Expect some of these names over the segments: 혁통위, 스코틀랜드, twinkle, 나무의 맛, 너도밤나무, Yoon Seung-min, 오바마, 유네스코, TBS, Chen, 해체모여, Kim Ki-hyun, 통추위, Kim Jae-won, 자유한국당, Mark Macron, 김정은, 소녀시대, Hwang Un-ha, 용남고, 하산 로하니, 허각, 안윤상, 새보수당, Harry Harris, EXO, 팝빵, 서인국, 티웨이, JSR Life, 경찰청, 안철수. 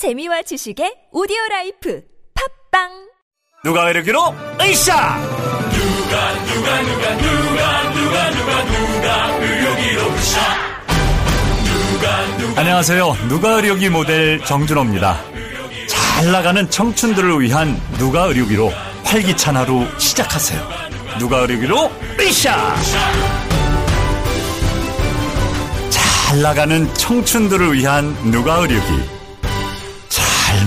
재미와 지식의 오디오라이프 팝빵. 누가 의료기로 으쌰! 누가 의료기로 으쌰! 안녕하세요. 누가 의료기 모델 정준호입니다. 잘 나가는 청춘들을 위한 누가 의료기로 활기찬 하루 시작하세요. 누가 의료기로 으쌰! 잘 나가는 청춘들을 위한 누가 의료기. 잘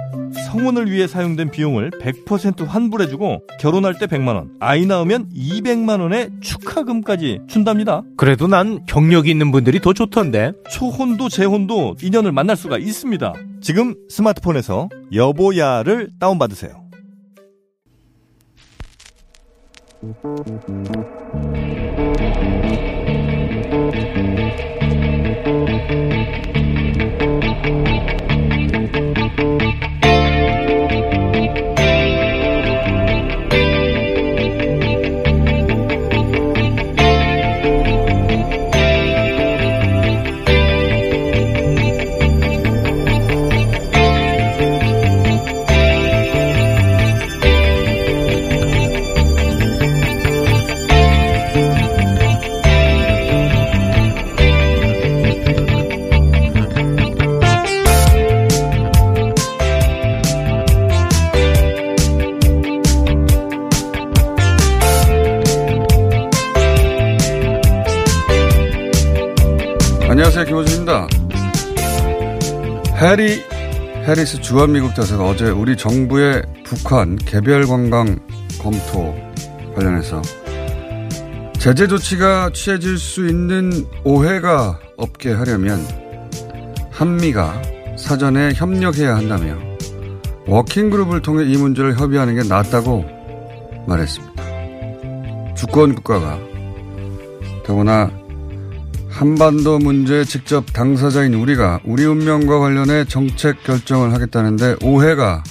성혼을 위해 사용된 비용을 100% 환불해주고 결혼할 때 100만원, 아이 낳으면 200만원의 축하금까지 준답니다. 그래도 난 경력이 있는 분들이 더 좋던데. 초혼도 재혼도 인연을 만날 수가 있습니다. 지금 스마트폰에서 여보야를 다운받으세요. 안녕하세요, 김호준입니다. 해리 해리스 주한미국 대사가 어제 우리 정부의 북한 개별 관광 검토 관련해서 제재 조치가 취해질 수 있는 오해가 없게 하려면 한미가 사전에 협력해야 한다며 워킹그룹을 통해 이 문제를 협의하는 게 낫다고 말했습니다. 주권국가가 더구나 한반도 문제의 직접 당사자인 우리가 우리 운명과 관련해 정책 결정을 하겠다는데 오해가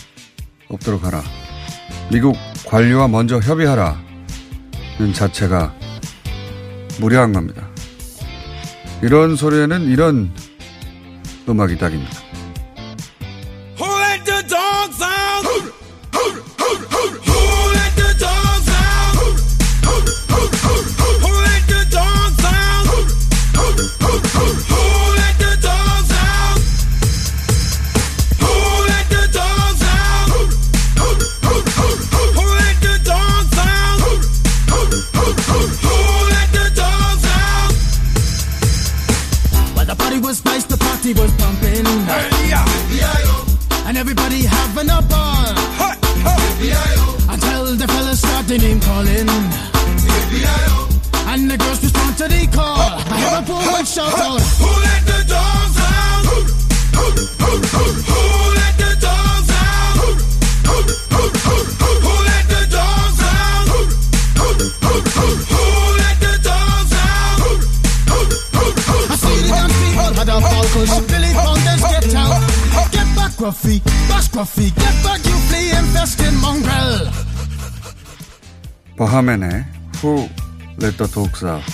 없도록 하라. 미국 관료와 먼저 협의하라는 자체가 무례한 겁니다. 이런 소리에는 이런 음악이 딱입니다. 바하맨의 Who Let the Dogs Out.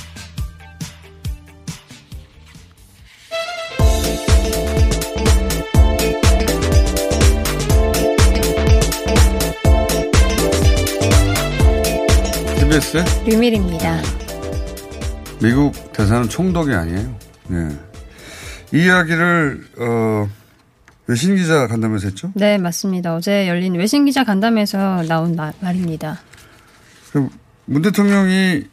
TBS 류밀희입니다. 미국 대사는 총독이 아니에요. 네. 이 이야기를 외신 기자 간담회에서 했죠? 네, 맞습니다. 어제 열린 외신 기자 간담회에서 나온 말입니다. 문 대통령이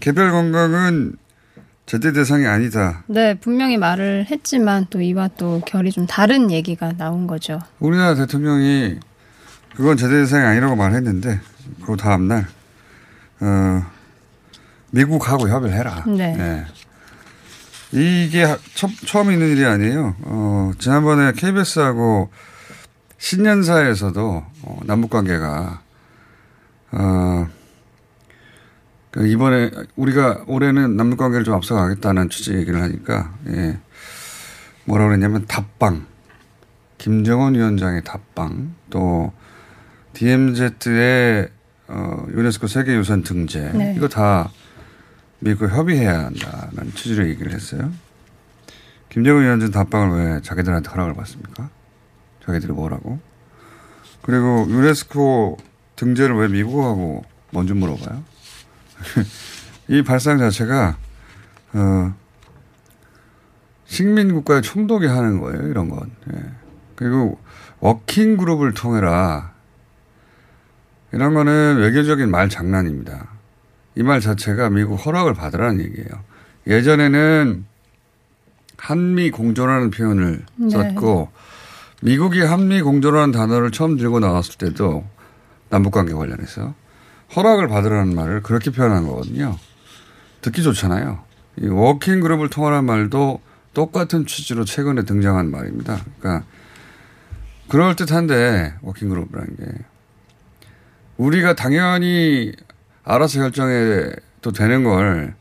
개별 건강은 제재 대상이 아니다. 네, 분명히 말을 했지만 또 이와 또 결이 좀 다른 얘기가 나온 거죠. 우리나라 대통령이 그건 제재 대상이 아니라고 말했는데 그 다음 날 미국하고 협의를 해라. 네. 네. 이게 처음 있는 일이 아니에요. 지난번에 KBS하고 신년사에서도 남북관계가 이번에 우리가 올해는 남북관계를 좀 앞서가겠다는 취지 얘기를 하니까 예. 뭐라고 그랬냐면 답방, 김정은 위원장의 답방, 또 DMZ의 유네스코 세계유산 등재 네. 이거 다 미국과 협의해야 한다는 취지로 얘기를 했어요. 김정은 위원장 답방을 왜 자기들한테 허락을 받습니까? 자기들이 뭐라고? 그리고 유네스코 등재를 왜 미국하고 뭔지 물어봐요? 이 발상 자체가 식민국가의 총독이 하는 거예요. 이런 건. 예. 그리고 워킹그룹을 통해라. 이런 거는 외교적인 말 장난입니다. 이 말 자체가 미국 허락을 받으라는 얘기예요. 예전에는 한미 공조라는 표현을 네. 썼고 미국이 한미 공조라는 단어를 처음 들고 나왔을 때도 남북관계 관련해서 허락을 받으라는 말을 그렇게 표현한 거거든요. 듣기 좋잖아요. 이 워킹그룹을 통하라는 말도 똑같은 취지로 최근에 등장한 말입니다. 그러니까 그럴듯한데 워킹그룹이라는 게 우리가 당연히 알아서 결정해도 되는 걸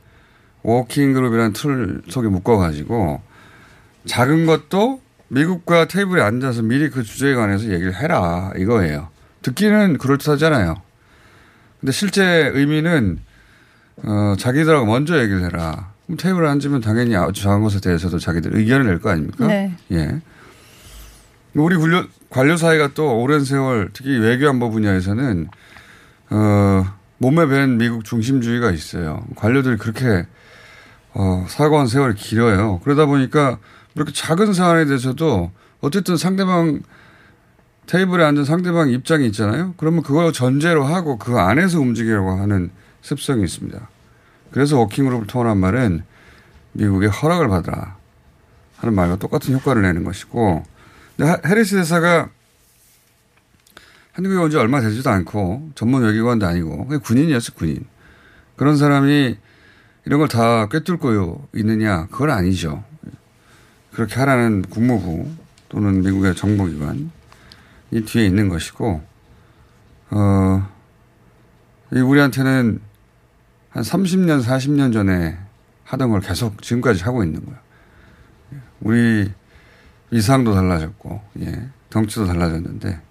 워킹그룹이라는 틀 속에 묶어가지고 작은 것도 미국과 테이블에 앉아서 미리 그 주제에 관해서 얘기를 해라 이거예요. 듣기는 그럴듯하잖아요. 근데 실제 의미는 자기들하고 먼저 얘기를 해라. 그럼 테이블에 앉으면 당연히 아주 작은 것에 대해서도 자기들 의견을 낼 거 아닙니까? 네. 예. 우리 관료 사회가 또 오랜 세월 특히 외교안보 분야에서는 몸에 밴 미국 중심주의가 있어요. 관료들이 그렇게 사고한 세월이 길어요. 그러다 보니까 이렇게 작은 사안에 대해서도 어쨌든 상대방 테이블에 앉은 상대방 입장이 있잖아요. 그러면 그걸 전제로 하고 그 안에서 움직이려고 하는 습성이 있습니다. 그래서 워킹그룹을 통한 말은 미국의 허락을 받으라 하는 말과 똑같은 효과를 내는 것이고 근데 해리스 대사가 한국에 온 지 얼마 되지도 않고 전문 외교관도 아니고 군인이었어요. 군인. 그런 사람이 이런 걸 다 꿰뚫고 있느냐. 그건 아니죠. 그렇게 하라는 국무부 또는 미국의 정보기관 이 뒤에 있는 것이고, 이 우리한테는 한 30년, 40년 전에 하던 걸 계속 지금까지 하고 있는 거야. 우리 위상도 달라졌고, 예, 덩치도 달라졌는데.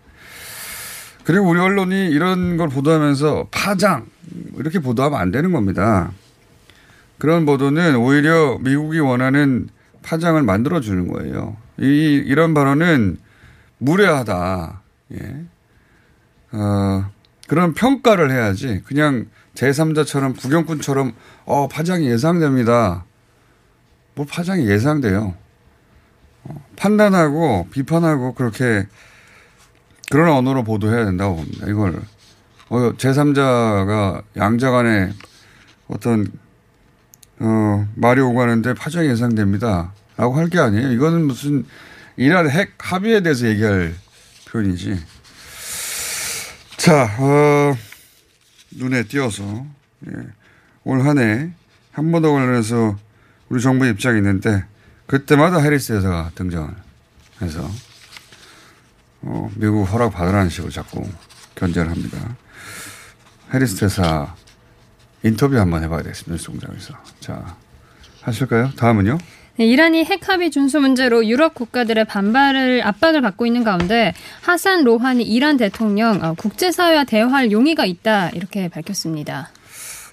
그리고 우리 언론이 이런 걸 보도하면서 파장! 이렇게 보도하면 안 되는 겁니다. 그런 보도는 오히려 미국이 원하는 파장을 만들어주는 거예요. 이런 발언은 무례하다. 예. 그런 평가를 해야지. 그냥 제3자처럼 구경꾼처럼 파장이 예상됩니다. 뭐 파장이 예상돼요. 판단하고 비판하고 그렇게 그런 언어로 보도해야 된다고 봅니다. 이걸 제3자가 양자 간에 어떤 말이 오고 가는데 파장이 예상됩니다. 라고 할 게 아니에요. 이거는 무슨 이란 핵 합의에 대해서 얘기할 표현이지. 자, 눈에 띄어서 예. 올 한 해 한 번 더 관련해서 우리 정부의 입장이 있는데 그때마다 해리스 대사가 등장해서 미국 허락 받으라는 식으로 자꾸 견제를 합니다. 해리스 대사 인터뷰 한번 해봐야겠습니다. 뉴스 공장에서. 자, 하실까요? 다음은요. 네, 이란이 핵합의 준수 문제로 유럽 국가들의 반발을 압박을 받고 있는 가운데 하산 로하니 이란 대통령 국제사회와 대화할 용의가 있다 이렇게 밝혔습니다.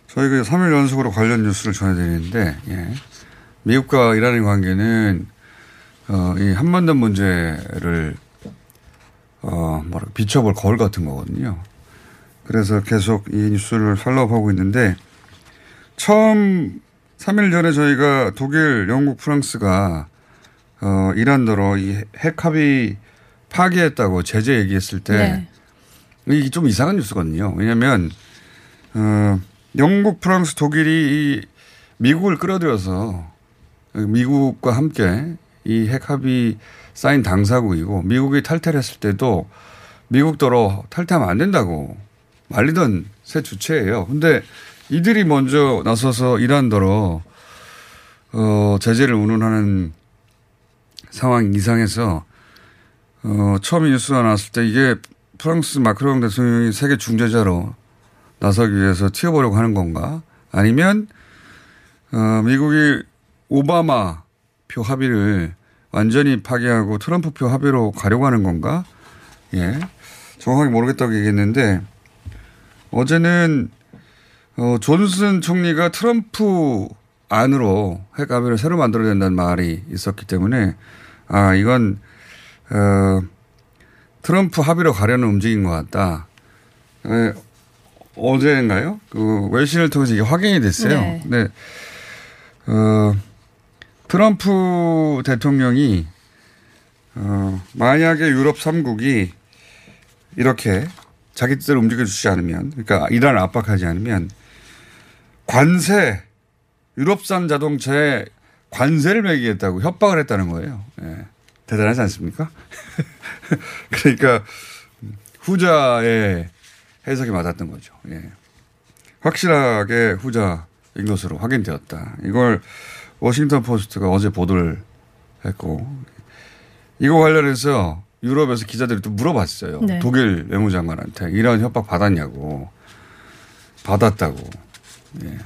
저희가 3일 연속으로 관련 뉴스를 전해드리는데 예. 미국과 이란의 관계는 이 한반도 문제를 비춰볼 거울 같은 거거든요. 그래서 계속 이 뉴스를 팔로우하고 있는데 처음 3일 전에 저희가 독일, 영국, 프랑스가 이란더러 이 핵합의 파기했다고 제재 얘기했을 때 네. 이게 좀 이상한 뉴스거든요. 왜냐하면 영국, 프랑스, 독일이 이 미국을 끌어들여서 미국과 함께 이 핵합의 사인 당사국이고 미국이 탈퇴를 했을 때도 미국더러 탈퇴하면 안 된다고 말리던 새 주체예요. 그런데 이들이 먼저 나서서 이란더러 제재를 운운하는 상황이 이상해서 처음 뉴스가 나왔을 때 이게 프랑스 마크롱 대통령이 세계 중재자로 나서기 위해서 튀어보려고 하는 건가? 아니면 미국이 오바마 표 합의를 완전히 파기하고 트럼프 표 합의로 가려고 하는 건가? 예, 정확하게 모르겠다고 얘기했는데 어제는 존슨 총리가 트럼프 안으로 핵 합의를 새로 만들어야 된다는 말이 있었기 때문에 아 이건 트럼프 합의로 가려는 움직임인 것 같다. 예, 어제인가요? 그 외신을 통해서 이게 확인이 됐어요. 네. 네. 트럼프 대통령이 만약에 유럽 3국이 이렇게 자기들 움직여주지 않으면 그러니까 이란을 압박하지 않으면 관세 유럽산 자동차에 관세를 매기겠다고 협박을 했다는 거예요. 네. 대단하지 않습니까? 그러니까 후자의 해석이 맞았던 거죠. 예. 확실하게 후자인 것으로 확인되었다. 이걸 워싱턴 포스트가 어제 보도를 했고 이거 관련해서 유럽에서 기자들이 또 물어봤어요. 네. 독일 외무장관한테 이런 협박 받았냐고. 받았다고. 예.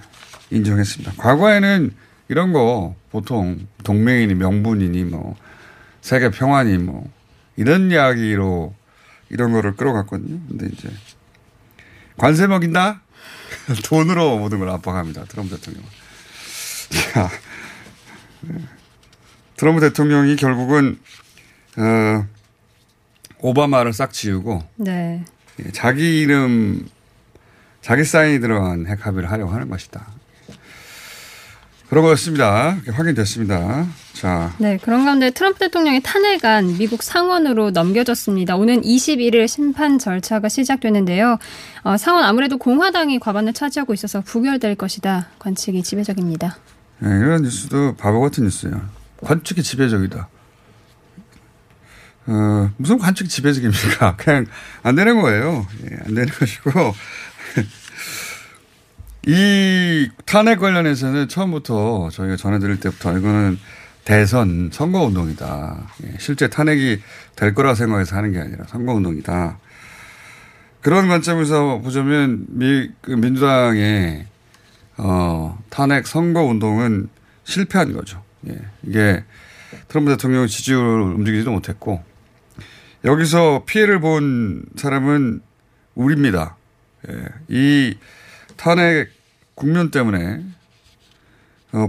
인정했습니다. 과거에는 이런 거 보통 동맹이니 명분이니 뭐 세계 평화니 뭐 이런 이야기로 이런 거를 끌어갔거든요. 근데 이제 관세 먹인다? 돈으로 모든 걸 압박합니다. 트럼프 대통령은. 자, 트럼프 대통령이 결국은 오바마를 싹 지우고 네. 자기 이름, 자기 사인이 들어간 핵 합의를 하려고 하는 것이다. 그런 거였습니다. 확인됐습니다. 자. 네, 그런 가운데 트럼프 대통령이 탄핵안 미국 상원으로 넘겨졌습니다. 오는 21일 심판 절차가 시작되는데요. 상원 아무래도 공화당이 과반을 차지하고 있어서 부결될 것이다. 관측이 지배적입니다. 네, 이런 뉴스도 바보 같은 뉴스예요. 관측이 지배적이다. 무슨 관측이 지배적입니까? 그냥 안 되는 거예요. 예, 안 되는 것이고. 이 탄핵 관련해서는 처음부터 저희가 전해드릴 때부터 이거는 대선 선거운동이다. 실제 탄핵이 될 거라 생각해서 하는 게 아니라 선거운동이다. 그런 관점에서 보자면 민주당의 탄핵 선거운동은 실패한 거죠. 예. 이게 트럼프 대통령 지지율을 움직이지도 못했고 여기서 피해를 본 사람은 우리입니다. 예. 이 탄핵 국면 때문에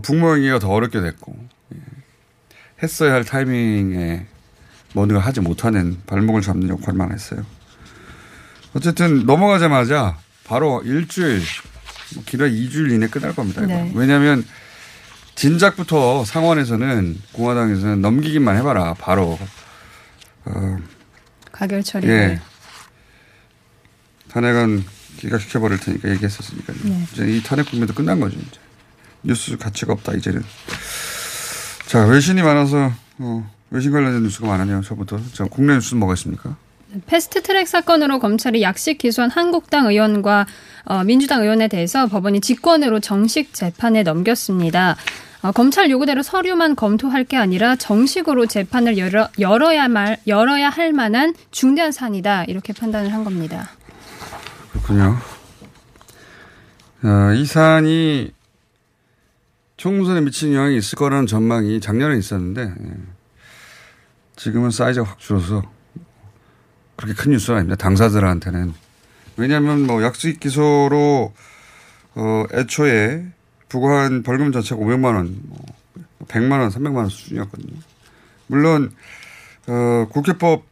북모행위가 더 어렵게 됐고 예. 했어야 할 타이밍에 뭔가 하지 못하는 발목을 잡는 역할만 했어요. 어쨌든 넘어가자마자 바로 일주일 길어야 2주일 이내 끝날 겁니다. 네. 왜냐하면 진작부터 상원에서는 공화당에서는 넘기기만 해봐라. 바로 가결 처리. 예. 탄핵은 기각시켜버릴 테니까 얘기했었으니까요. 네. 이제 이 탄핵 국면도 끝난 거죠. 이제. 뉴스 가치가 없다 이제는. 자 외신이 많아서 외신 관련된 뉴스가 많아요. 저부터. 자 국내 뉴스는 뭐가 있습니까? 패스트트랙 사건으로 검찰이 약식 기소한 한국당 의원과 민주당 의원에 대해서 법원이 직권으로 정식 재판에 넘겼습니다. 검찰 요구대로 서류만 검토할 게 아니라 정식으로 재판을 열어야 할 만한 중대한 사안이다. 이렇게 판단을 한 겁니다. 그렇군요. 이 사안이 총선에 미치는 영향이 있을 거라는 전망이 작년에 있었는데 지금은 사이즈가 확 줄어서 그렇게 큰 뉴스는 아닙니다. 당사자들한테는. 왜냐하면 뭐 약식 기소로 애초에 부과한 벌금 자체가 500만 원, 100만 원, 300만 원 수준이었거든요. 물론 국회법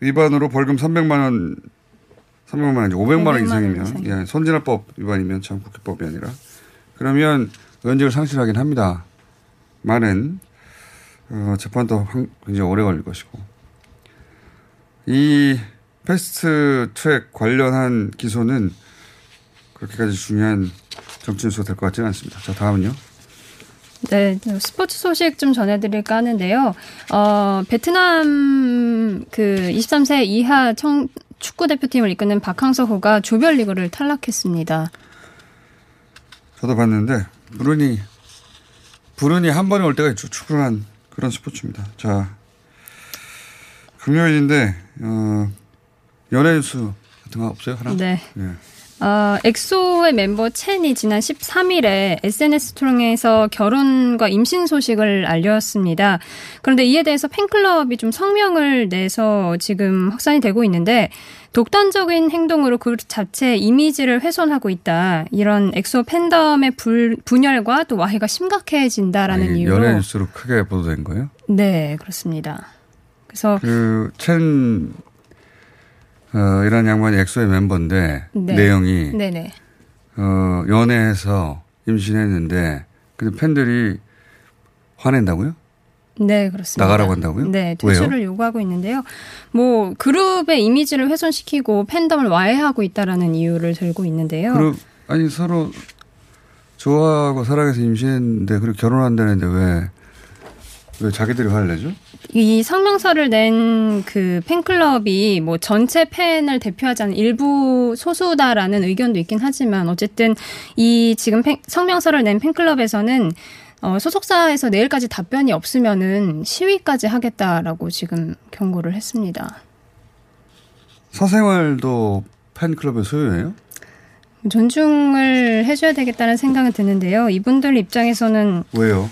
위반으로 벌금 300만 원인지 500만 원 이상이면 예, 선진화법 위반이면 참 국회법이 아니라 그러면 의원직을 상실하긴 합니다. 많은 재판도 굉장히 오래 걸릴 것이고 이 패스트트랙 관련한 기소는 그렇게까지 중요한 정치 뉴스가 될 것 같지는 않습니다. 자, 다음은요. 네, 스포츠 소식 좀 전해드릴까 하는데요. 베트남 그 23세 이하 축구 대표팀을 이끄는 박항서호가 조별리그를 탈락했습니다. 저도 봤는데 불운이 한 번에 올 때가 있죠. 축구를 한 그런 스포츠입니다. 자, 금요일인데 연예 뉴스 같은 거 없어요? 하나? 네. 예. 엑소의 멤버 첸이 지난 13일에 SNS 통해서 결혼과 임신 소식을 알렸습니다. 그런데 이에 대해서 팬클럽이 좀 성명을 내서 지금 확산이 되고 있는데 독단적인 행동으로 그 자체 이미지를 훼손하고 있다. 이런 엑소 팬덤의 분열과 또 와해가 심각해진다라는 이유로. 연예 뉴스로 크게 보도된 거예요? 네, 그렇습니다. 그래서 첸 이런 양반이 엑소의 멤버인데 네. 내용이 네네. 연애해서 임신했는데 근데 팬들이 화낸다고요? 네, 그렇습니다. 나가라고 한다고요? 네, 퇴출을 왜요? 요구하고 있는데요. 뭐 그룹의 이미지를 훼손시키고 팬덤을 와해하고 있다라는 이유를 들고 있는데요. 그룹 아니 서로 좋아하고 사랑해서 임신했는데 그리고 결혼한다는데 왜 자기들이 화를 내죠? 이 성명서를 낸 그 팬클럽이 뭐 전체 팬을 대표하지 않은 일부 소수다라는 의견도 있긴 하지만 어쨌든 이 지금 성명서를 낸 팬클럽에서는 소속사에서 내일까지 답변이 없으면은 시위까지 하겠다라고 지금 경고를 했습니다. 사생활도 팬클럽의 소유예요? 존중을 해줘야 되겠다는 생각은 드는데요. 이분들 입장에서는 왜요?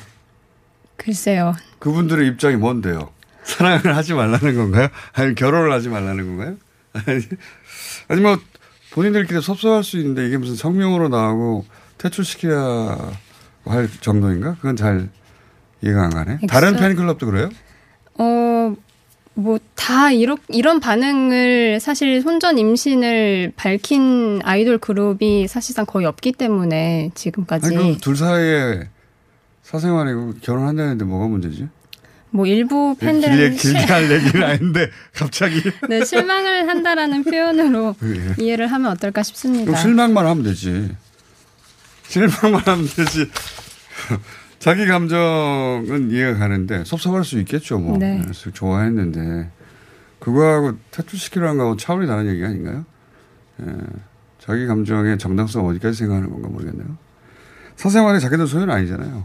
글쎄요. 그분들의 입장이 뭔데요? 사랑을 하지 말라는 건가요? 아니면 결혼을 하지 말라는 건가요? 아니 뭐 본인들끼리 섭섭할 수 있는데 이게 무슨 성명으로 나오고 퇴출시켜야 할 정도인가? 그건 잘 이해가 안 가네. 다른 팬클럽도 그래요? 뭐 다 이런 반응을 사실 혼전 임신을 밝힌 아이돌 그룹이 사실상 거의 없기 때문에 지금까지. 아니 그럼 둘 사이에 사생활이고 결혼한다는데 뭐가 문제지? 뭐 일부 팬들은 길게 할 얘기는 아닌데 갑자기 네, 실망을 한다라는 표현으로 예. 이해를 하면 어떨까 싶습니다. 그럼 실망만 하면 되지. 실망만 하면 되지. 자기 감정은 이해가 가는데 섭섭할 수 있겠죠. 뭐 네. 좋아했는데 그거하고 퇴출시키려 한 거하고 차원이 다른 얘기 아닌가요? 예. 자기 감정의 정당성 어디까지 생각하는 건가 모르겠네요. 사생활이 자기들 소유는 아니잖아요.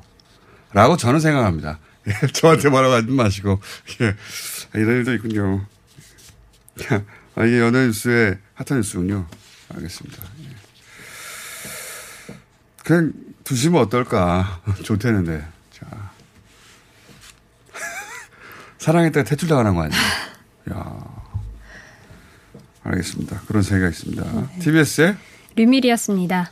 라고 저는 생각합니다. 예, 저한테 말하고 하지 마시고. 예. 이런 일도 있군요. 이게 연예 뉴스의 핫한 뉴스군요. 알겠습니다. 예. 그냥 두시면 어떨까. 좋대는데. 자. 사랑했다가 퇴출당하는 거 아니에요? 이야. 알겠습니다. 그런 세계가 있습니다. TBS의 류밀희였습니다.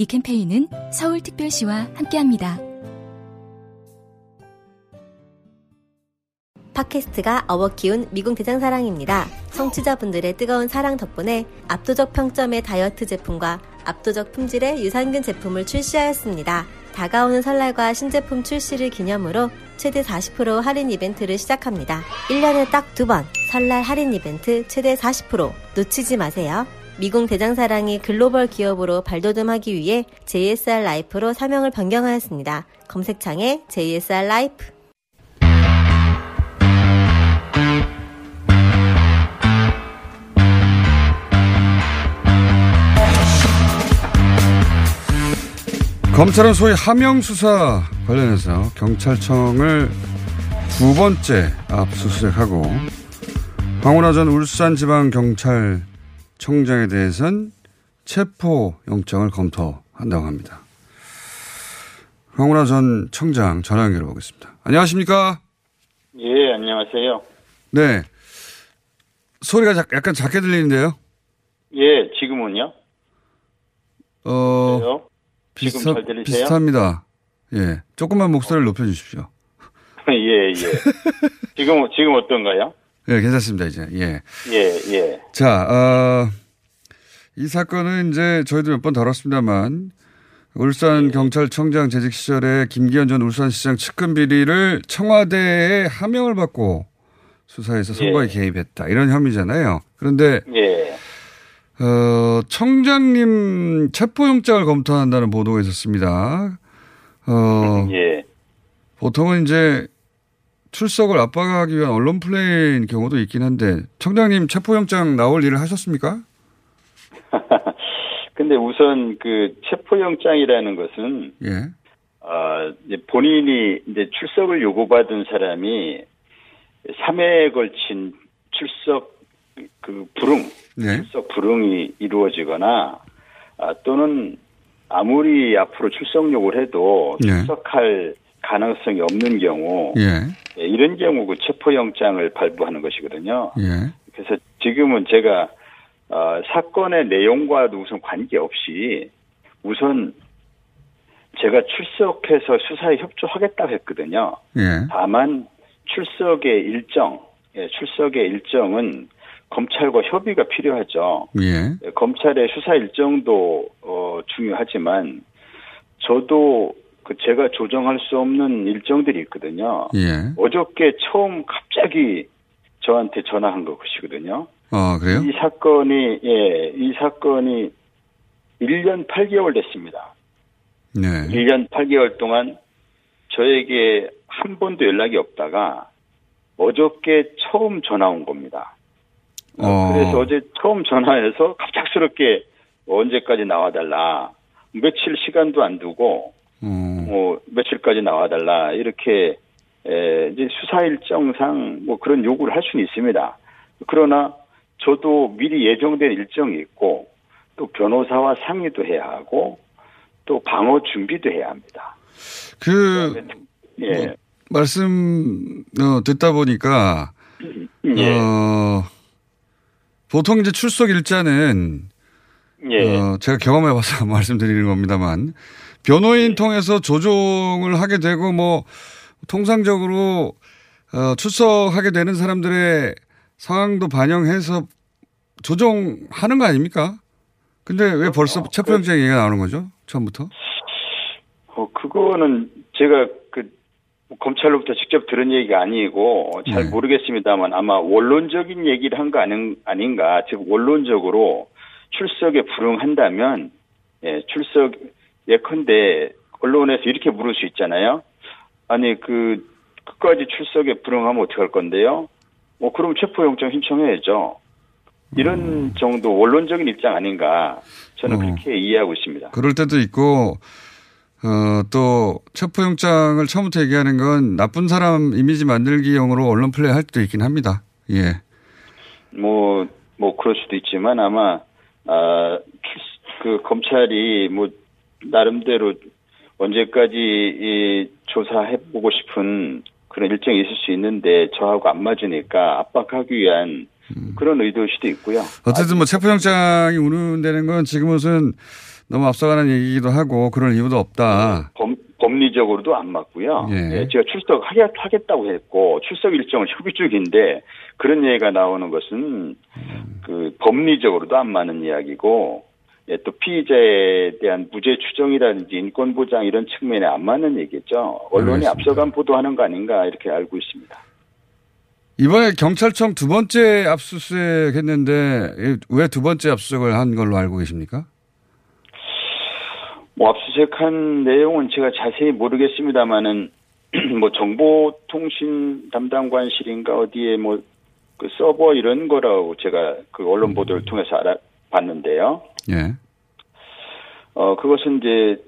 이 캠페인은 서울특별시와 함께합니다. 팟캐스트가 어워키운 미궁 대장사랑입니다. 청취자분들의 뜨거운 사랑 덕분에 압도적 평점의 다이어트 제품과 압도적 품질의 유산균 제품을 출시하였습니다. 다가오는 설날과 신제품 출시를 기념으로 최대 40% 할인 이벤트를 시작합니다. 1년에 딱 2번 설날 할인 이벤트 최대 40% 놓치지 마세요. 미궁 대장사랑이 글로벌 기업으로 발돋움하기 위해 JSR 라이프로 사명을 변경하였습니다. 검색창에 JSR 라이프. 검찰은 소위 하명수사 관련해서 경찰청을 2번째 압수수색하고 황운하 전 울산지방경찰청장에 대해선 체포영장을 검토한다고 합니다. 황운하 전 청장 전화 연결해 보겠습니다. 안녕하십니까? 예, 안녕하세요. 네. 소리가 약간 작게 들리는데요? 예, 지금은요? 그래요? 지금 잘 들리세요? 비슷합니다. 예, 조금만 목소리를 높여주십시오. 예, 예. 지금 어떤가요? 예, 괜찮습니다 이제. 예, 예, 예. 자, 이 사건은 이제 저희도 몇 번 다뤘습니다만 울산 경찰청장 재직 시절에 김기현 전 울산시장 측근 비리를 청와대에 하명을 받고 수사해서 선거에 개입했다 이런 혐의잖아요. 그런데. 예. 청장님 체포영장을 검토한다는 보도가 있었습니다. 예. 보통은 이제 출석을 압박하기 위한 언론 플레이인 경우도 있긴 한데, 청장님 체포영장 나올 일을 하셨습니까? 근데 우선 그 체포영장이라는 것은, 예. 이제 본인이 이제 출석을 요구받은 사람이 3회에 걸친 출석 그 불응, 네. 출석 불응이 이루어지거나 또는 아무리 앞으로 출석 요구를 해도 출석할 네. 가능성이 없는 경우 네. 이런 경우 그 체포영장을 발부하는 것이거든요. 네. 그래서 지금은 제가 사건의 내용과도 우선 관계없이 우선 제가 출석해서 수사에 협조하겠다고 했거든요. 네. 다만 출석의 일정은 검찰과 협의가 필요하죠. 예. 검찰의 수사 일정도 중요하지만 저도 제가 조정할 수 없는 일정들이 있거든요. 예. 어저께 처음 갑자기 저한테 전화한 것이거든요. 그래요? 이 사건이 1년 8개월 됐습니다. 네. 1년 8개월 동안 저에게 한 번도 연락이 없다가 어저께 처음 전화 온 겁니다. 그래서 어제 처음 전화해서 갑작스럽게 언제까지 나와달라. 며칠 시간도 안 두고, 며칠까지 나와달라. 이렇게, 이제 수사 일정상 뭐 그런 요구를 할 수는 있습니다. 그러나 저도 미리 예정된 일정이 있고, 또 변호사와 상의도 해야 하고, 또 방어 준비도 해야 합니다. 예. 말씀, 듣다 보니까, 예. 보통 이제 출석 일자는 예. 제가 경험해봐서 말씀드리는 겁니다만 변호인 예. 통해서 조정을 하게 되고 뭐 통상적으로 출석하게 되는 사람들의 상황도 반영해서 조정하는 거 아닙니까? 근데 왜 벌써 체포영장 얘기가 나오는 거죠? 처음부터? 그거는 제가 검찰로부터 직접 들은 얘기가 아니고 잘 네. 모르겠습니다만 아마 원론적인 얘기를 한 거 아닌가. 즉 원론적으로 출석에 불응한다면 예, 출석 예컨대 언론에서 이렇게 물을 수 있잖아요. 아니 끝까지 출석에 불응하면 어떻게 할 건데요? 그럼 체포영장 신청해야죠. 이런 정도 원론적인 입장 아닌가. 저는 그렇게 이해하고 있습니다. 그럴 때도 있고. 또 체포영장을 처음부터 얘기하는 건 나쁜 사람 이미지 만들기용으로 언론 플레이 할 수도 있긴 합니다. 예. 뭐 그럴 수도 있지만 아마 검찰이 뭐 나름대로 언제까지 조사해보고 싶은 그런 일정이 있을 수 있는데 저하고 안 맞으니까 압박하기 위한 그런 의도일 수도 있고요. 어쨌든 뭐 체포영장이 운운되는 건 지금은. 너무 앞서가는 얘기이기도 하고 그런 이유도 없다. 법리적으로도 안 맞고요. 예. 제가 출석하겠다고 했고 출석 일정은 협의 중인데 그런 얘기가 나오는 것은 그 법리적으로도 안 맞는 이야기고 또 피의자에 대한 무죄 추정이라든지 인권 보장 이런 측면에 안 맞는 얘기죠. 언론이 알겠습니다. 앞서간 보도하는 거 아닌가 이렇게 알고 있습니다. 이번에 경찰청 두 번째 압수수색 했는데 왜 두 번째 압수수색을 한 걸로 알고 계십니까? 뭐 압수수색한 내용은 제가 자세히 모르겠습니다만은 뭐 정보통신 담당관실인가 어디에 뭐 그 서버 이런 거라고 제가 그 언론 보도를 통해서 알아봤는데요. 예. 그것은 이제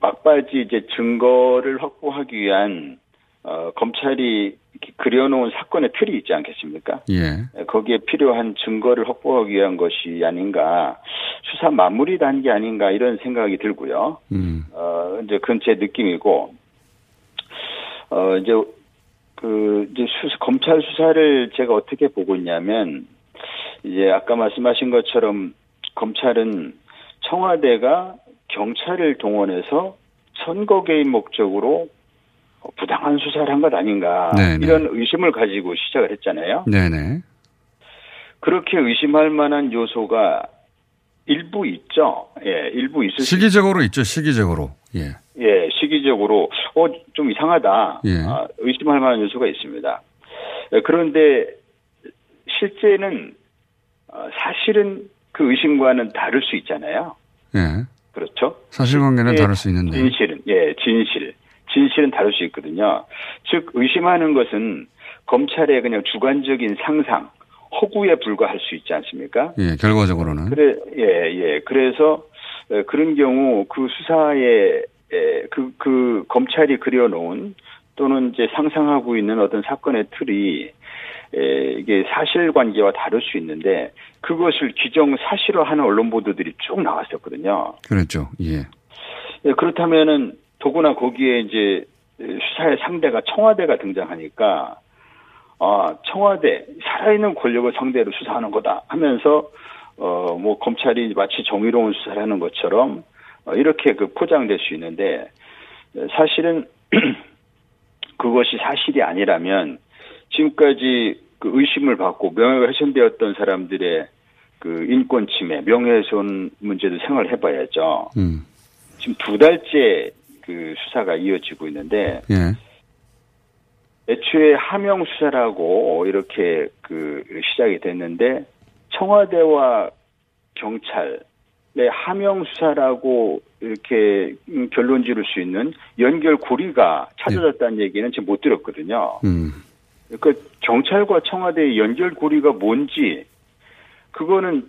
막바지 이제 증거를 확보하기 위한 검찰이 그려놓은 사건의 틀이 있지 않겠습니까? 예. 거기에 필요한 증거를 확보하기 위한 것이 아닌가, 수사 마무리 단계 아닌가 이런 생각이 들고요. 이제 그건 제 느낌이고, 검찰 수사를 제가 어떻게 보고 있냐면, 이제 아까 말씀하신 것처럼 검찰은 청와대가 경찰을 동원해서 선거 개입 목적으로 부당한 수사를 한 것 아닌가. 네네. 이런 의심을 가지고 시작을 했잖아요. 네네. 그렇게 의심할 만한 요소가 일부 있죠. 예, 일부 있을 시기적으로 있죠. 시기적으로. 예. 예, 시기적으로 좀 이상하다. 예. 의심할 만한 요소가 있습니다. 예, 그런데 실제는 사실은 그 의심과는 다를 수 있잖아요. 예. 그렇죠. 사실관계는 다를 수 있는데. 진실은 다를 수 있거든요. 즉 의심하는 것은 검찰의 그냥 주관적인 상상, 허구에 불과할 수 있지 않습니까? 예, 결과적으로는. 그래서 그런 경우 그 수사에 그 검찰이 그려놓은 또는 이제 상상하고 있는 어떤 사건의 틀이 이게 사실관계와 다를 수 있는데 그것을 기정사실화하는 언론 보도들이 쭉 나왔었거든요. 그렇죠. 예. 예, 그렇다면은. 더구나 거기에 이제 수사의 상대가 청와대가 등장하니까, 청와대, 살아있는 권력을 상대로 수사하는 거다 하면서, 뭐, 검찰이 마치 정의로운 수사를 하는 것처럼, 이렇게 그 포장될 수 있는데, 사실은 그것이 사실이 아니라면, 지금까지 그 의심을 받고 명예가 훼손되었던 사람들의 그 인권 침해, 명예훼손 문제도 생각을 해봐야죠. 지금 2달째 그 수사가 이어지고 있는데, 예. 애초에 하명 수사라고 이렇게 그 시작이 됐는데, 청와대와 경찰의 하명 수사라고 이렇게 결론 지를 수 있는 연결고리가 찾아졌다는 얘기는 지금 못 들었거든요. 그러니까 경찰과 청와대의 연결고리가 뭔지, 그거는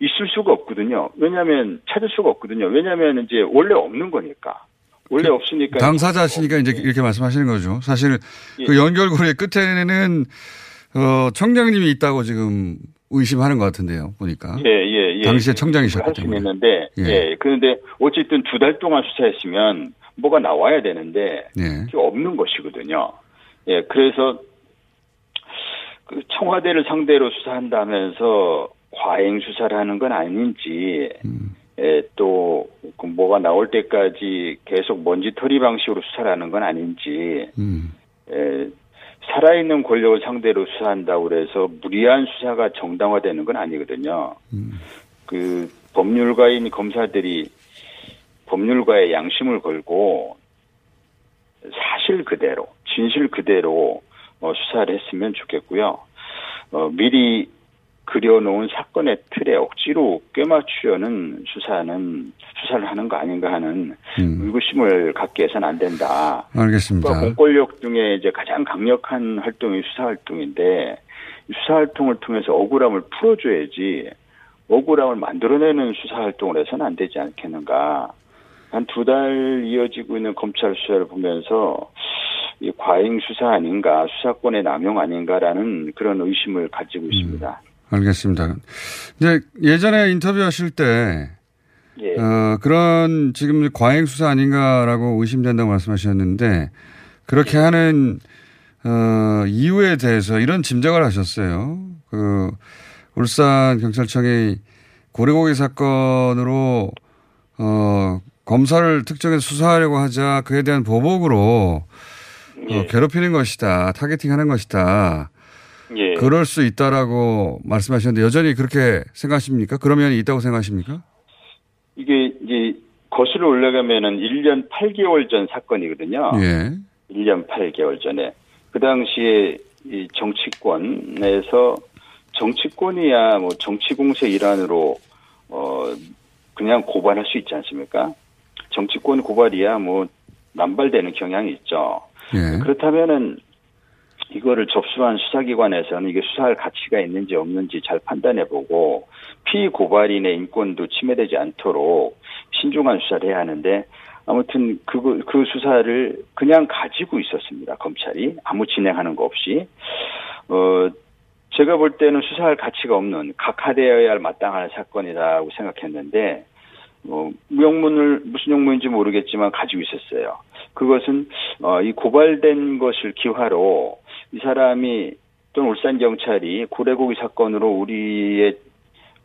있을 수가 없거든요. 왜냐하면 찾을 수가 없거든요. 왜냐하면 이제 원래 없는 거니까. 원래 없으니까. 당사자시니까 이제 이렇게 말씀하시는 거죠. 사실 예. 그 연결고리의 끝에는, 청장님이 있다고 지금 의심하는 것 같은데요. 보니까. 예. 당시에 청장이셨기 때문에. 있는데, 예. 그런데 어쨌든 2달 동안 수사했으면 뭐가 나와야 되는데, 예. 없는 것이거든요. 예. 그래서 그 청와대를 상대로 수사한다면서 과잉 수사를 하는 건 아닌지, 예, 또 뭐가 나올 때까지 계속 먼지털이 방식으로 수사를 하는 건 아닌지 예, 살아있는 권력을 상대로 수사한다고 그래서 무리한 수사가 정당화되는 건 아니거든요. 그 법률가인 검사들이 법률가의 양심을 걸고 사실 그대로, 진실 그대로 수사를 했으면 좋겠고요. 미리 그려놓은 사건의 틀에 억지로 꿰맞추려는 수사를 하는 거 아닌가 하는 의구심을 갖게 해서는 안 된다. 알겠습니다. 공권력 중에 이제 가장 강력한 활동이 수사 활동인데 수사 활동을 통해서 억울함을 풀어줘야지 억울함을 만들어내는 수사 활동을 해서는 안 되지 않겠는가. 한 2달 이어지고 있는 검찰 수사를 보면서 이 과잉 수사 아닌가, 수사권의 남용 아닌가라는 그런 의심을 가지고 있습니다. 알겠습니다. 이제 예전에 인터뷰하실 때, 예. 그런 지금 과잉 수사 아닌가라고 의심된다고 말씀하셨는데, 그렇게 예. 하는, 이유에 대해서 이런 짐작을 하셨어요. 그, 울산 경찰청이 고래고기 사건으로, 검사를 특정해서 수사하려고 하자 그에 대한 보복으로 예. 괴롭히는 것이다. 타겟팅하는 것이다. 예. 그럴 수 있다라고 말씀하셨는데 여전히 그렇게 생각하십니까? 그런 면이 있다고 생각하십니까? 이게 이제 거슬러 올라가면은 1년 8개월 전 사건이거든요. 예. 1년 8개월 전에 그 당시에 이 정치권에서 정치권이야 뭐 정치 공세 일환으로 그냥 고발할 수 있지 않습니까? 정치권 고발이야 뭐 남발되는 경향이 있죠. 예. 그렇다면은 이거를 접수한 수사기관에서는 이게 수사할 가치가 있는지 없는지 잘 판단해보고 피고발인의 인권도 침해되지 않도록 신중한 수사를 해야 하는데 아무튼 그 수사를 그냥 가지고 있었습니다. 검찰이 아무 진행하는 거 없이 제가 볼 때는 수사할 가치가 없는 각하되어야 할 마땅한 사건이라고 생각했는데 무용문을 무슨 용문인지 모르겠지만 가지고 있었어요. 그것은 이 고발된 것을 기화로 이 사람이 또는 울산 경찰이 고래고기 사건으로 우리의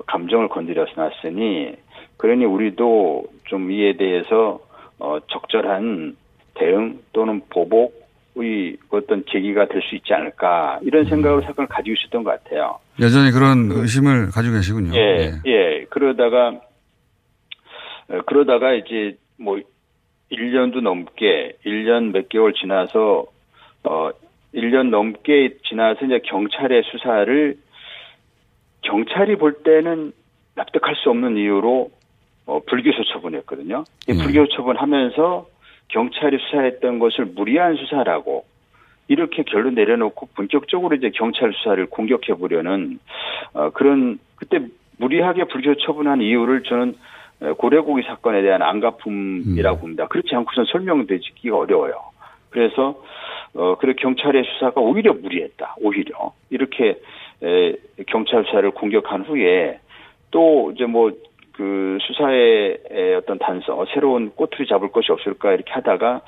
감정을 건드렸으니 그러니 우리도 좀 이에 대해서 적절한 대응 또는 보복의 어떤 계기가 될 수 있지 않을까 이런 생각으로 사건을 가지고 있었던 것 같아요. 여전히 그런 의심을 가지고 계시군요. 예, 예. 예. 그러다가 이제 뭐 1년도 넘게 1년 몇 개월 지나서 1년 넘게 지나서 이제 경찰의 수사를 경찰이 볼 때는 납득할 수 없는 이유로 불기소 처분했거든요. 이 불기소 처분하면서 경찰이 수사했던 것을 무리한 수사라고 이렇게 결론 내려놓고 본격적으로 이제 경찰 수사를 공격해 보려는 그런 그때 무리하게 불기소 처분한 이유를 저는 고래고기 사건에 대한 안가품이라고 봅니다. 그렇지 않고선 설명되기가 어려워요. 그래서 그리고 경찰의 수사가 오히려 무리했다. 오히려 이렇게 경찰 수사를 공격한 후에 또 이제 뭐 그 수사의 어떤 단서, 새로운 꼬투리 잡을 것이 없을까 이렇게 하다가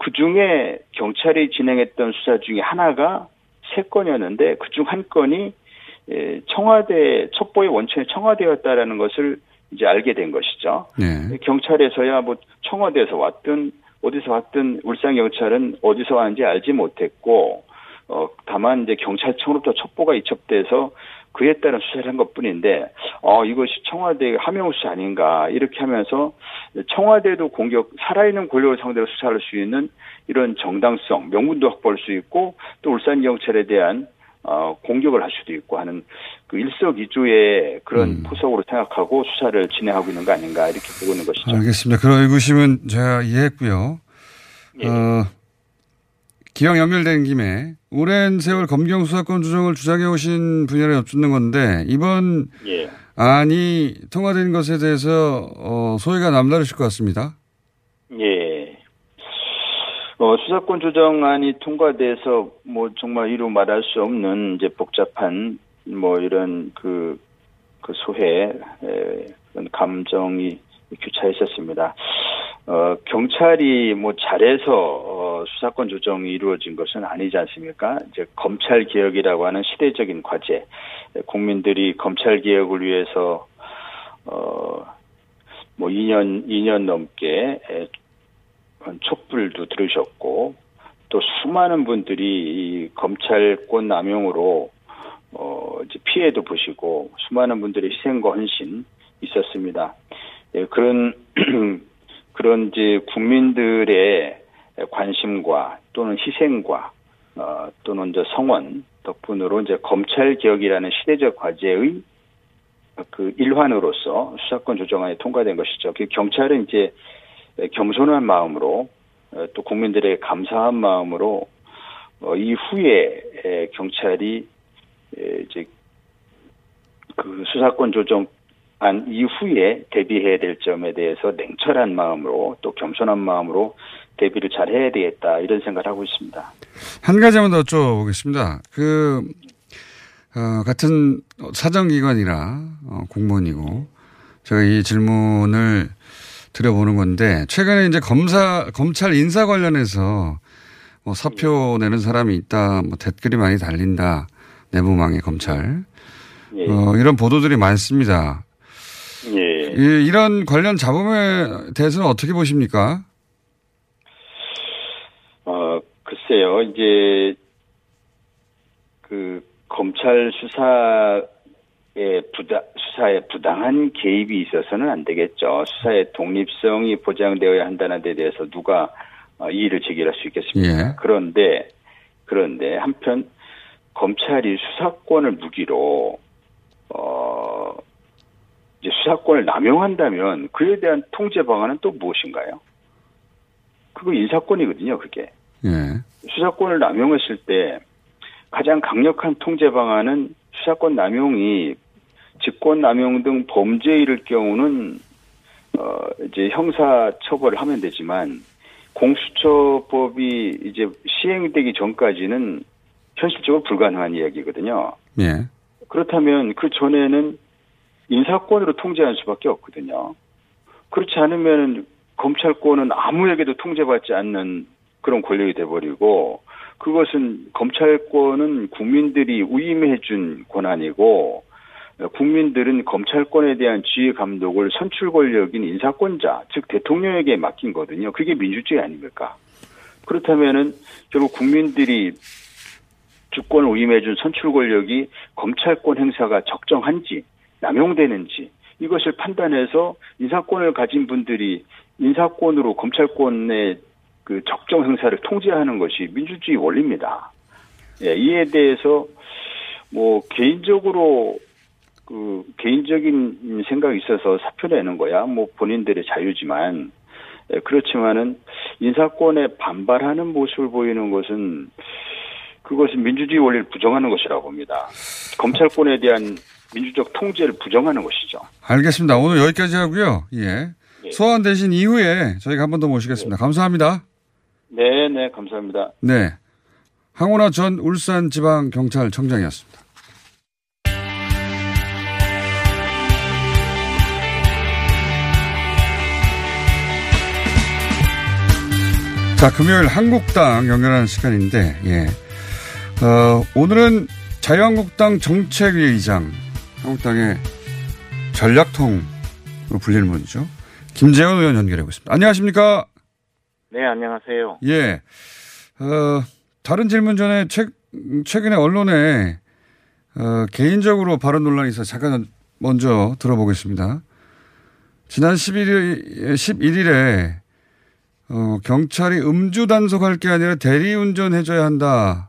그 중에 경찰이 진행했던 수사 중에 하나가 세 건이었는데 그중 한 건이 청와대 첩보의 원천이 청와대였다라는 것을 이제 알게 된 것이죠. 네. 경찰에서야 뭐 청와대에서 왔든 어디서 왔든 울산 경찰은 어디서 왔는지 알지 못했고, 다만 이제 경찰청으로부터 첩보가 이첩돼서 그에 따른 수사를 한 것뿐인데, 이것이 청와대의 하명수 아닌가 이렇게 하면서 청와대도 공격 살아있는 권력을 상대로 수사할 수 있는 이런 정당성, 명분도 확보할 수 있고 또 울산 경찰에 대한 공격을 할 수도 있고 하는 그 일석이조의 그런 포석으로 생각하고 수사를 진행하고 있는 거 아닌가 이렇게 보고 있는 것이죠. 알겠습니다. 그런 의구심은 제가 이해했고요. 예. 기왕 연결된 김에 오랜 세월 검경 수사권 조정을 주장해 오신 분야를 엿듣는 건데 이번 예. 안이 통과된 것에 대해서 소회가 남다르실 것 같습니다. 예. 수사권 조정안이 통과돼서 뭐 정말 이루 말할 수 없는 이제 복잡한 뭐 이런 그 소회 그런 감정이 교차했었습니다. 경찰이 뭐 잘해서 수사권 조정이 이루어진 것은 아니지 않습니까? 이제 검찰 개혁이라고 하는 시대적인 과제, 국민들이 검찰 개혁을 위해서 뭐 2년 넘게 촛불도 들으셨고 또 수많은 분들이 이 검찰권 남용으로 이제 피해도 보시고 수많은 분들의 희생과 헌신 있었습니다. 예, 그런 이제 국민들의 관심과 또는 희생과 또는 이제 성원 덕분으로 이제 검찰 개혁이라는 시대적 과제의 그 일환으로서 수사권 조정안이 통과된 것이죠. 그 경찰은 이제 겸손한 마음으로 또 국민들의 감사한 마음으로 이후에 경찰이 이제 그 수사권 조정안 이후에 대비해야 될 점에 대해서 냉철한 마음으로 또 겸손한 마음으로 대비를 잘 해야 되겠다 이런 생각을 하고 있습니다. 한 가지만 더 여쭤보겠습니다. 같은 사정기관이라 공무원이고 제가 이 질문을 드려보는 건데 최근에 이제 검찰 인사 관련해서 뭐 사표 내는 사람이 있다, 뭐 댓글이 많이 달린다, 내부망의 검찰 이런 보도들이 많습니다. 예. 예, 이런 관련 잡음에 대해서는 어떻게 보십니까? 글쎄요, 이제 그 검찰 수사에 부당한 개입이 있어서는 안 되겠죠. 수사의 독립성이 보장되어야 한다는 데 대해서 누가 이의를 제기할 수 있겠습니까? 예. 그런데 한편 검찰이 수사권을 무기로 이제 수사권을 남용한다면 그에 대한 통제 방안은 또 무엇인가요? 그거 인사권이거든요, 그게. 예. 수사권을 남용했을 때 가장 강력한 통제 방안은 수사권 남용이 직권 남용 등 범죄일 경우는 이제 형사 처벌을 하면 되지만 공수처법이 이제 시행되기 전까지는 현실적으로 불가능한 이야기거든요. 예. 그렇다면 그 전에는 인사권으로 통제할 수밖에 없거든요. 그렇지 않으면 검찰권은 아무에게도 통제받지 않는 그런 권력이 돼버리고 그것은 검찰권은 국민들이 위임해준 권한이고 국민들은 검찰권에 대한 지휘 감독을 선출 권력인 인사권자, 즉 대통령에게 맡긴 거거든요. 그게 민주주의 아닙니까? 그렇다면은 결국 국민들이 주권을 위임해준 선출 권력이 검찰권 행사가 적정한지 남용되는지 이것을 판단해서 인사권을 가진 분들이 인사권으로 검찰권의 그 적정 행사를 통제하는 것이 민주주의 원리입니다. 예, 이에 대해서 뭐 개인적으로 그 개인적인 생각이 있어서 사표 내는 거야 뭐 본인들의 자유지만 예, 그렇지만은 인사권에 반발하는 모습을 보이는 것은 그것은 민주주의 원리를 부정하는 것이라고 봅니다. 검찰권에 대한 민주적 통제를 부정하는 것이죠. 알겠습니다. 오늘 여기까지 하고요. 예. 네. 소환 되신 이후에 저희가 한 번 더 모시겠습니다. 네. 감사합니다. 네, 감사합니다. 네. 황운하 전 울산지방경찰청장이었습니다. 자, 금요일 한국당 연결하는 시간인데, 예. 오늘은 자유한국당 정책위의장, 한국당의 전략통으로 불리는 분이죠. 김재원 의원 연결해 보겠습니다. 안녕하십니까? 네, 안녕하세요. 예. 다른 질문 전에 최근에 언론에 개인적으로 발언 논란이 있어서 잠깐 먼저 들어보겠습니다. 지난 11일에 경찰이 음주 단속할 게 아니라 대리운전 해줘야 한다는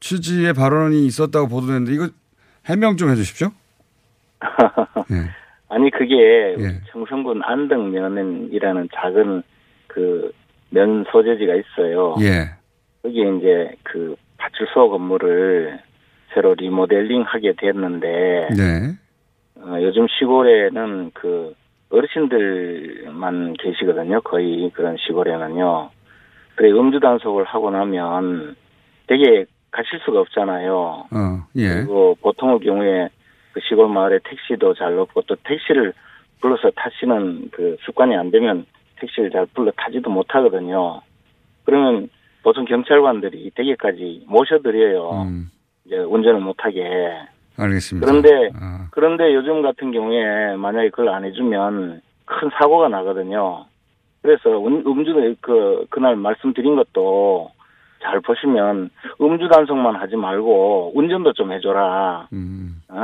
취지의 발언이 있었다고 보도됐는데 이거 해명 좀 해 주십시오. 예. 아니 그게 예. 청송군 안덕면이라는 작은 그 면 소재지가 있어요. 예. 거기에 이제 그 파출소 건물을 새로 리모델링하게 됐는데 네. 요즘 시골에는 그 어르신들만 계시거든요. 거의 그런 시골에는요. 그래 음주 단속을 하고 나면 되게 가실 수가 없잖아요. 예. 그리고 보통의 경우에 그 시골 마을에 택시도 잘 없고 또 택시를 불러서 타시는 그 습관이 안 되면 택시를 잘 불러 타지도 못하거든요. 그러면 보통 경찰관들이 댁에까지 모셔드려요. 이제 운전을 못하게. 알겠습니다. 그런데 요즘 같은 경우에 만약에 그걸 안 해주면 큰 사고가 나거든요. 그래서 음주를 그날 말씀드린 것도 잘 보시면 음주 단속만 하지 말고 운전도 좀 해줘라. 어?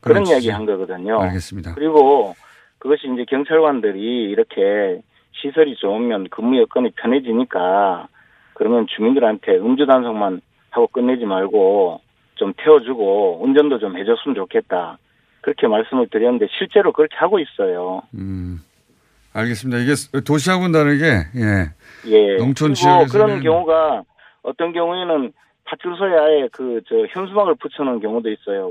그런 이야기 한 거거든요. 알겠습니다. 그리고 그것이 이제 경찰관들이 이렇게 시설이 좋으면 근무 여건이 편해지니까 그러면 주민들한테 음주 단속만 하고 끝내지 말고 좀 태워주고 운전도 좀 해줬으면 좋겠다. 그렇게 말씀을 드렸는데 실제로 그렇게 하고 있어요. 알겠습니다. 이게 도시하고는 다르게 예. 농촌 지역에서는 그런 경우가 어떤 경우에는 파출소에 아예 현수막을 붙여놓은 경우도 있어요.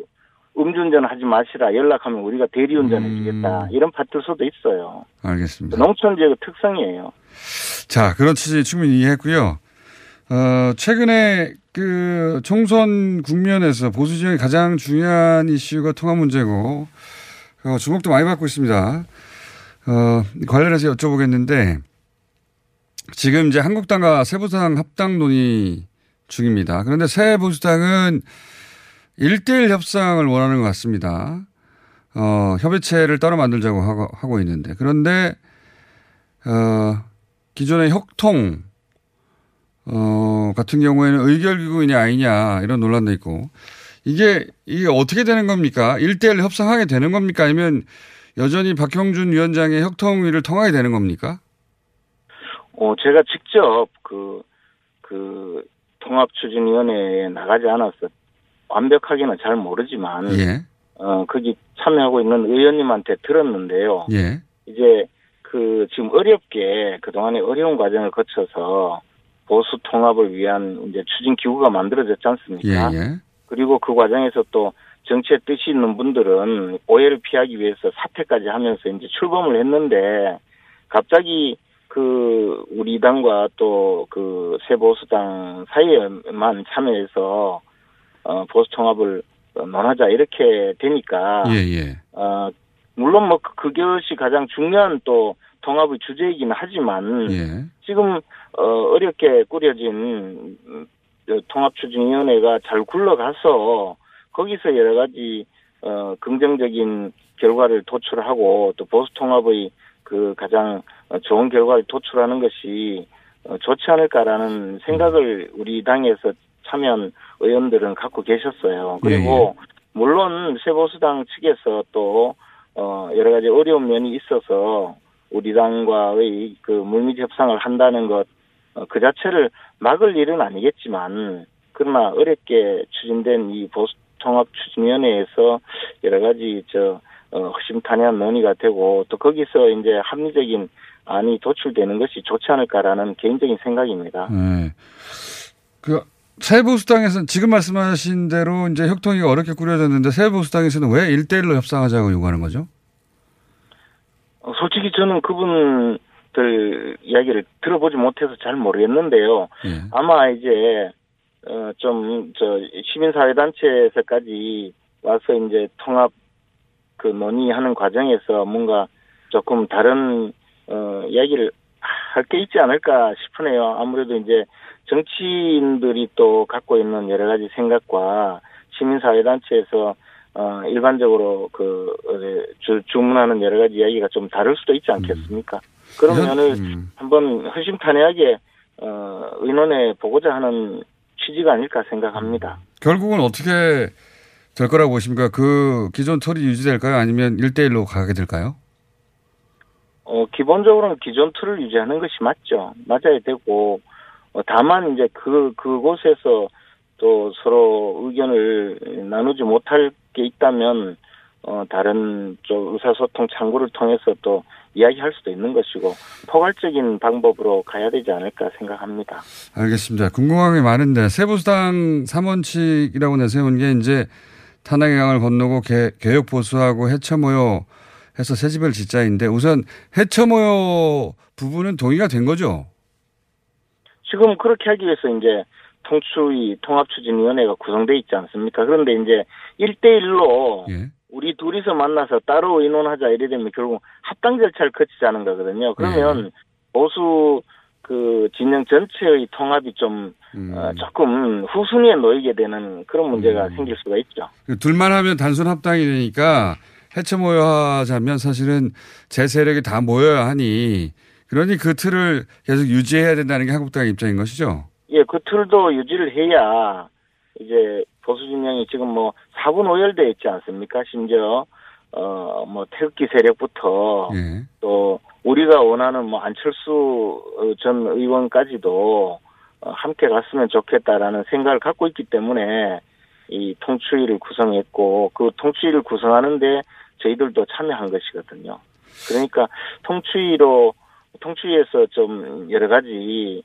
음주운전 하지 마시라. 연락하면 우리가 대리운전 해주겠다. 이런 파출소도 있어요. 알겠습니다. 농촌 지역의 특성이에요. 자, 그런 취지 충분히 이해했고요. 최근에 그 총선 국면에서 보수 진영이 가장 중요한 이슈가 통합 문제고 주목도 많이 받고 있습니다. 관련해서 여쭤보겠는데 지금 이제 한국당과 새보수당 합당 논의 중입니다. 그런데 새보수당은 1:1 협상을 원하는 것 같습니다. 협의체를 따로 만들자고 하고 있는데, 그런데 기존의 혁통 같은 경우에는 의결기구이냐 아니냐 이런 논란도 있고, 이게 어떻게 되는 겁니까? 1대1 협상하게 되는 겁니까? 아니면 여전히 박형준 위원장의 혁통위를 통하게 되는 겁니까? 제가 직접 그 통합추진위원회에 나가지 않아서 완벽하게는 잘 모르지만, 예. 거기 참여하고 있는 의원님한테 들었는데요. 예. 이제 지금 어렵게 그동안의 어려운 과정을 거쳐서 보수 통합을 위한 이제 추진 기구가 만들어졌지 않습니까? 예, 예. 그리고 그 과정에서 또 정치에 뜻이 있는 분들은 오해를 피하기 위해서 사퇴까지 하면서 이제 출범을 했는데, 갑자기 우리 당과 또 새 보수당 사이에만 참여해서 보수 통합을 논하자 이렇게 되니까, 예, 예. 물론 뭐 그것이 가장 중요한 또 통합의 주제이긴 하지만, 예. 지금 어렵게 꾸려진 통합추진위원회가 잘 굴러가서 거기서 여러 가지 긍정적인 결과를 도출하고 또 보수 통합의 가장 좋은 결과를 도출하는 것이 좋지 않을까라는 생각을 우리 당에서 참여한 의원들은 갖고 계셨어요. 그리고 예. 물론 새보수당 측에서 또 여러 가지 어려운 면이 있어서 우리 당과의 물밑 협상을 한다는 것 그 자체를 막을 일은 아니겠지만, 그러나 어렵게 추진된 이 보수통합추진위원회에서 여러 가지 허심탄회한 논의가 되고 또 거기서 이제 합리적인 안이 도출되는 것이 좋지 않을까라는 개인적인 생각입니다. 네. 새보수당에서는 지금 말씀하신 대로 이제 혁통위가 어렵게 꾸려졌는데, 새보수당에서는 왜 1대1로 협상하자고 요구하는 거죠? 솔직히 저는 그분들 이야기를 들어보지 못해서 잘 모르겠는데요. 예. 아마 이제 시민사회단체에서까지 와서 이제 통합 논의하는 과정에서 뭔가 조금 다른 이야기를 할 게 있지 않을까 싶으네요. 아무래도 이제 정치인들이 또 갖고 있는 여러 가지 생각과 시민사회단체에서 일반적으로 주문하는 여러 가지 이야기가 좀 다를 수도 있지 않겠습니까? 그런 면을 한번 허심탄회하게 의논해 보고자 하는 취지가 아닐까 생각합니다. 결국은 어떻게 될 거라고 보십니까? 기존 틀이 유지될까요? 아니면 1대1로 가게 될까요? 기본적으로는 기존 틀을 유지하는 것이 맞아야 되고, 다만 이제 그곳에서 또 서로 의견을 나누지 못할 게 있다면 다른 좀 의사소통 창구를 통해서 또 이야기할 수도 있는 것이고, 포괄적인 방법으로 가야 되지 않을까 생각합니다. 알겠습니다. 궁금한 게 많은데, 새보수당 3원칙이라고 내세운 게 이제 탄핵의 강을 건너고 개혁 보수하고 해체모여 해서 새 집을 짓자인데, 우선 해체모여 부분은 동의가 된 거죠? 지금 그렇게 하기 위해서 이제 통추위 통합추진위원회가 구성되어 있지 않습니까? 그런데 이제 1대1로 예. 우리 둘이서 만나서 따로 의논하자 이래 되면 결국 합당 절차를 거치자는 거거든요. 그러면 보수 진영 전체의 통합이 좀 조금 후순위에 놓이게 되는 그런 문제가 생길 수가 있죠. 둘만 하면 단순 합당이 되니까, 해체 모여하자면 사실은 제 세력이 다 모여야 하니, 그러니 그 틀을 계속 유지해야 된다는 게 한국당 입장인 것이죠? 예, 그 틀도 유지를 해야 이제 보수 진영이 지금 4분 오열되어 있지 않습니까? 심지어 태극기 세력부터 예. 또 우리가 원하는 안철수 전 의원까지도 함께 갔으면 좋겠다라는 생각을 갖고 있기 때문에 이 통추위를 구성했고, 그 통추위를 구성하는데 저희들도 참여한 것이거든요. 그러니까 통추위에서 좀 여러 가지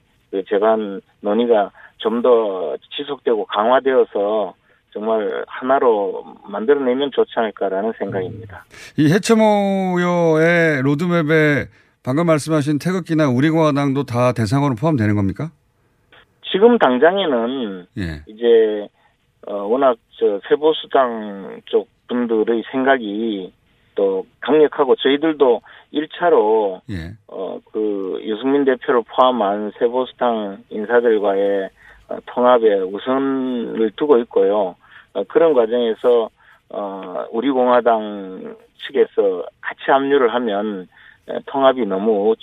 제반 논의가 좀 더 지속되고 강화되어서 정말 하나로 만들어내면 좋지 않을까라는 생각입니다. 이 해체모여의 로드맵에 방금 말씀하신 태극기나 우리공화당도 다 대상으로 포함되는 겁니까? 지금 당장에는 예. 이제 워낙 새보수당 쪽 분들의 생각이 또 강력하고, 저희들도 1차로 예. 유승민 대표를 포함한 새보수당 인사들과의 통합에 우선을 두고 있고요. 그런 과정에서 우리 공화당 측에서 같이 합류를 하면 통합이 너무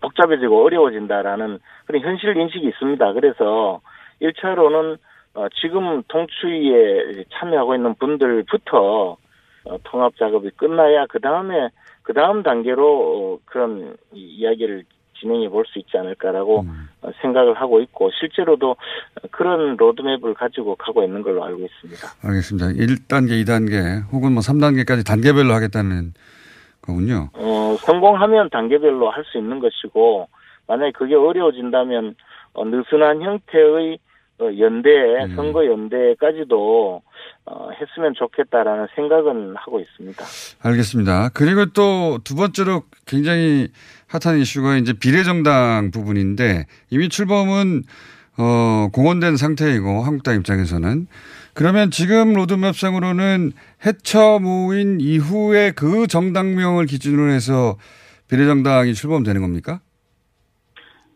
복잡해지고 어려워진다라는 그런 현실 인식이 있습니다. 그래서 1차로는 지금 통추위에 참여하고 있는 분들부터 통합 작업이 끝나야 그 다음 단계로 그런 이야기를 진행해 볼 수 있지 않을까라고 생각을 하고 있고, 실제로도 그런 로드맵을 가지고 가고 있는 걸로 알고 있습니다. 알겠습니다. 1단계, 2단계 혹은 뭐 3단계까지 단계별로 하겠다는 거군요. 성공하면 단계별로 할 수 있는 것이고, 만약에 그게 어려워진다면 느슨한 형태의 선거 연대까지도 했으면 좋겠다라는 생각은 하고 있습니다. 알겠습니다. 그리고 또 두 번째로 굉장히 핫한 이슈가 이제 비례정당 부분인데, 이미 출범은 공언된 상태이고 한국당 입장에서는, 그러면 지금 로드맵상으로는 해처 모인 이후에 그 정당명을 기준으로 해서 비례정당이 출범되는 겁니까?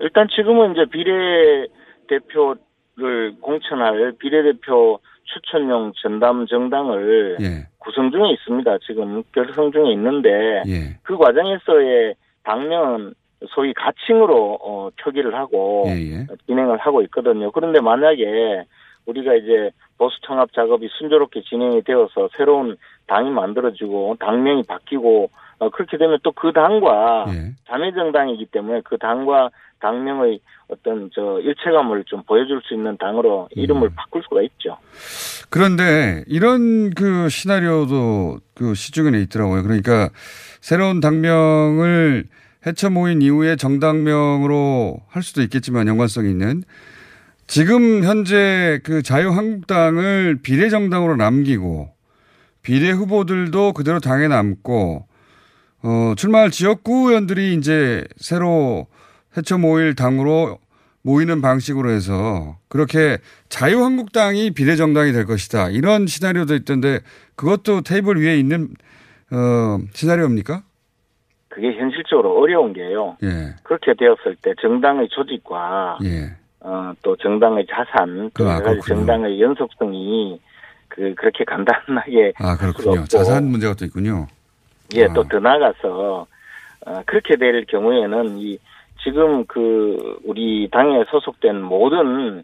일단 지금은 이제 비례대표를 공천할 비례대표 추천용 전담 정당을 구성 중에 있습니다. 지금 결성 중에 있는데 그 과정에서의 당명은 소위 가칭으로 표기를 하고 진행을 하고 있거든요. 그런데 만약에 우리가 이제 보수 통합 작업이 순조롭게 진행이 되어서 새로운 당이 만들어지고 당명이 바뀌고 그렇게 되면 또 그 당과 자매 정당이기 때문에 그 당과 당명의 어떤 일체감을 좀 보여줄 수 있는 당으로 이름을 바꿀 수가 있죠. 그런데 이런 그 시나리오도 그 시중에 있더라고요. 그러니까 새로운 당명을 해처 모인 이후에 정당명으로 할 수도 있겠지만 연관성이 있는, 지금 현재 그 자유한국당을 비례정당으로 남기고 비례 후보들도 그대로 당에 남고 출마할 지역구 의원들이 이제 새로 해처 모일 당으로 모이는 방식으로 해서 그렇게 자유한국당이 비례정당이 될 것이다, 이런 시나리오도 있던데 그것도 테이블 위에 있는 시나리오입니까? 그게 현실적으로 어려운 게요. 그렇게 되었을 때 정당의 조직과 또 정당의 자산, 정당의 연속성이 그렇게 간단하게 그렇군요. 자산 문제가 또 있군요. 또 더 나가서 그렇게 될 경우에는 지금 우리 당에 소속된 모든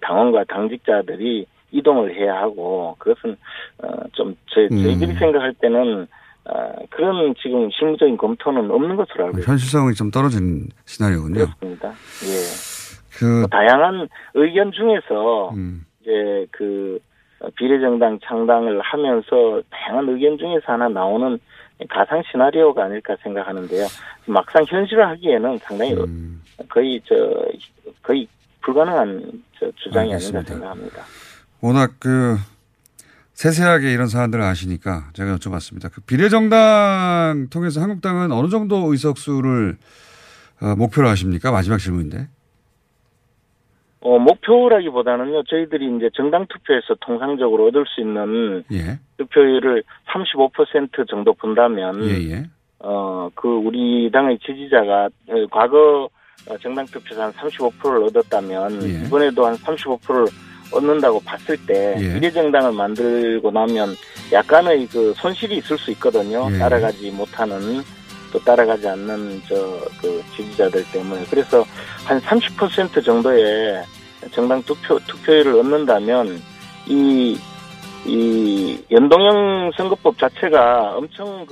당원과 당직자들이 이동을 해야 하고, 그것은 저희들이 생각할 때는 그런 지금 실무적인 검토는 없는 것으로 알고 있습니다. 현실성이 좀 떨어진 시나리오군요. 그렇습니다. 다양한 의견 중에서 이제 비례정당 창당을 하면서 다양한 의견 중에서 하나 나오는 가상 시나리오가 아닐까 생각하는데요. 막상 현실화하기에는 상당히 거의 불가능한 주장이 아닌가 생각합니다. 워낙 세세하게 이런 사안들을 아시니까 제가 여쭤봤습니다. 비례정당 통해서 한국당은 어느 정도 의석수를 목표로 하십니까? 마지막 질문인데. 목표라기보다는요, 저희들이 이제 정당 투표에서 통상적으로 얻을 수 있는 투표율을 35% 정도 본다면, 우리 당의 지지자가 과거 정당 투표에서 한 35%를 얻었다면, 이번에도 한 35%를 얻는다고 봤을 때, 비례정당을 만들고 나면 약간의 손실이 있을 수 있거든요. 따라가지 못하는, 또 따라가지 않는 지지자들 때문에. 그래서 한 30% 정도의 정당 투표율을 얻는다면, 연동형 선거법 자체가 엄청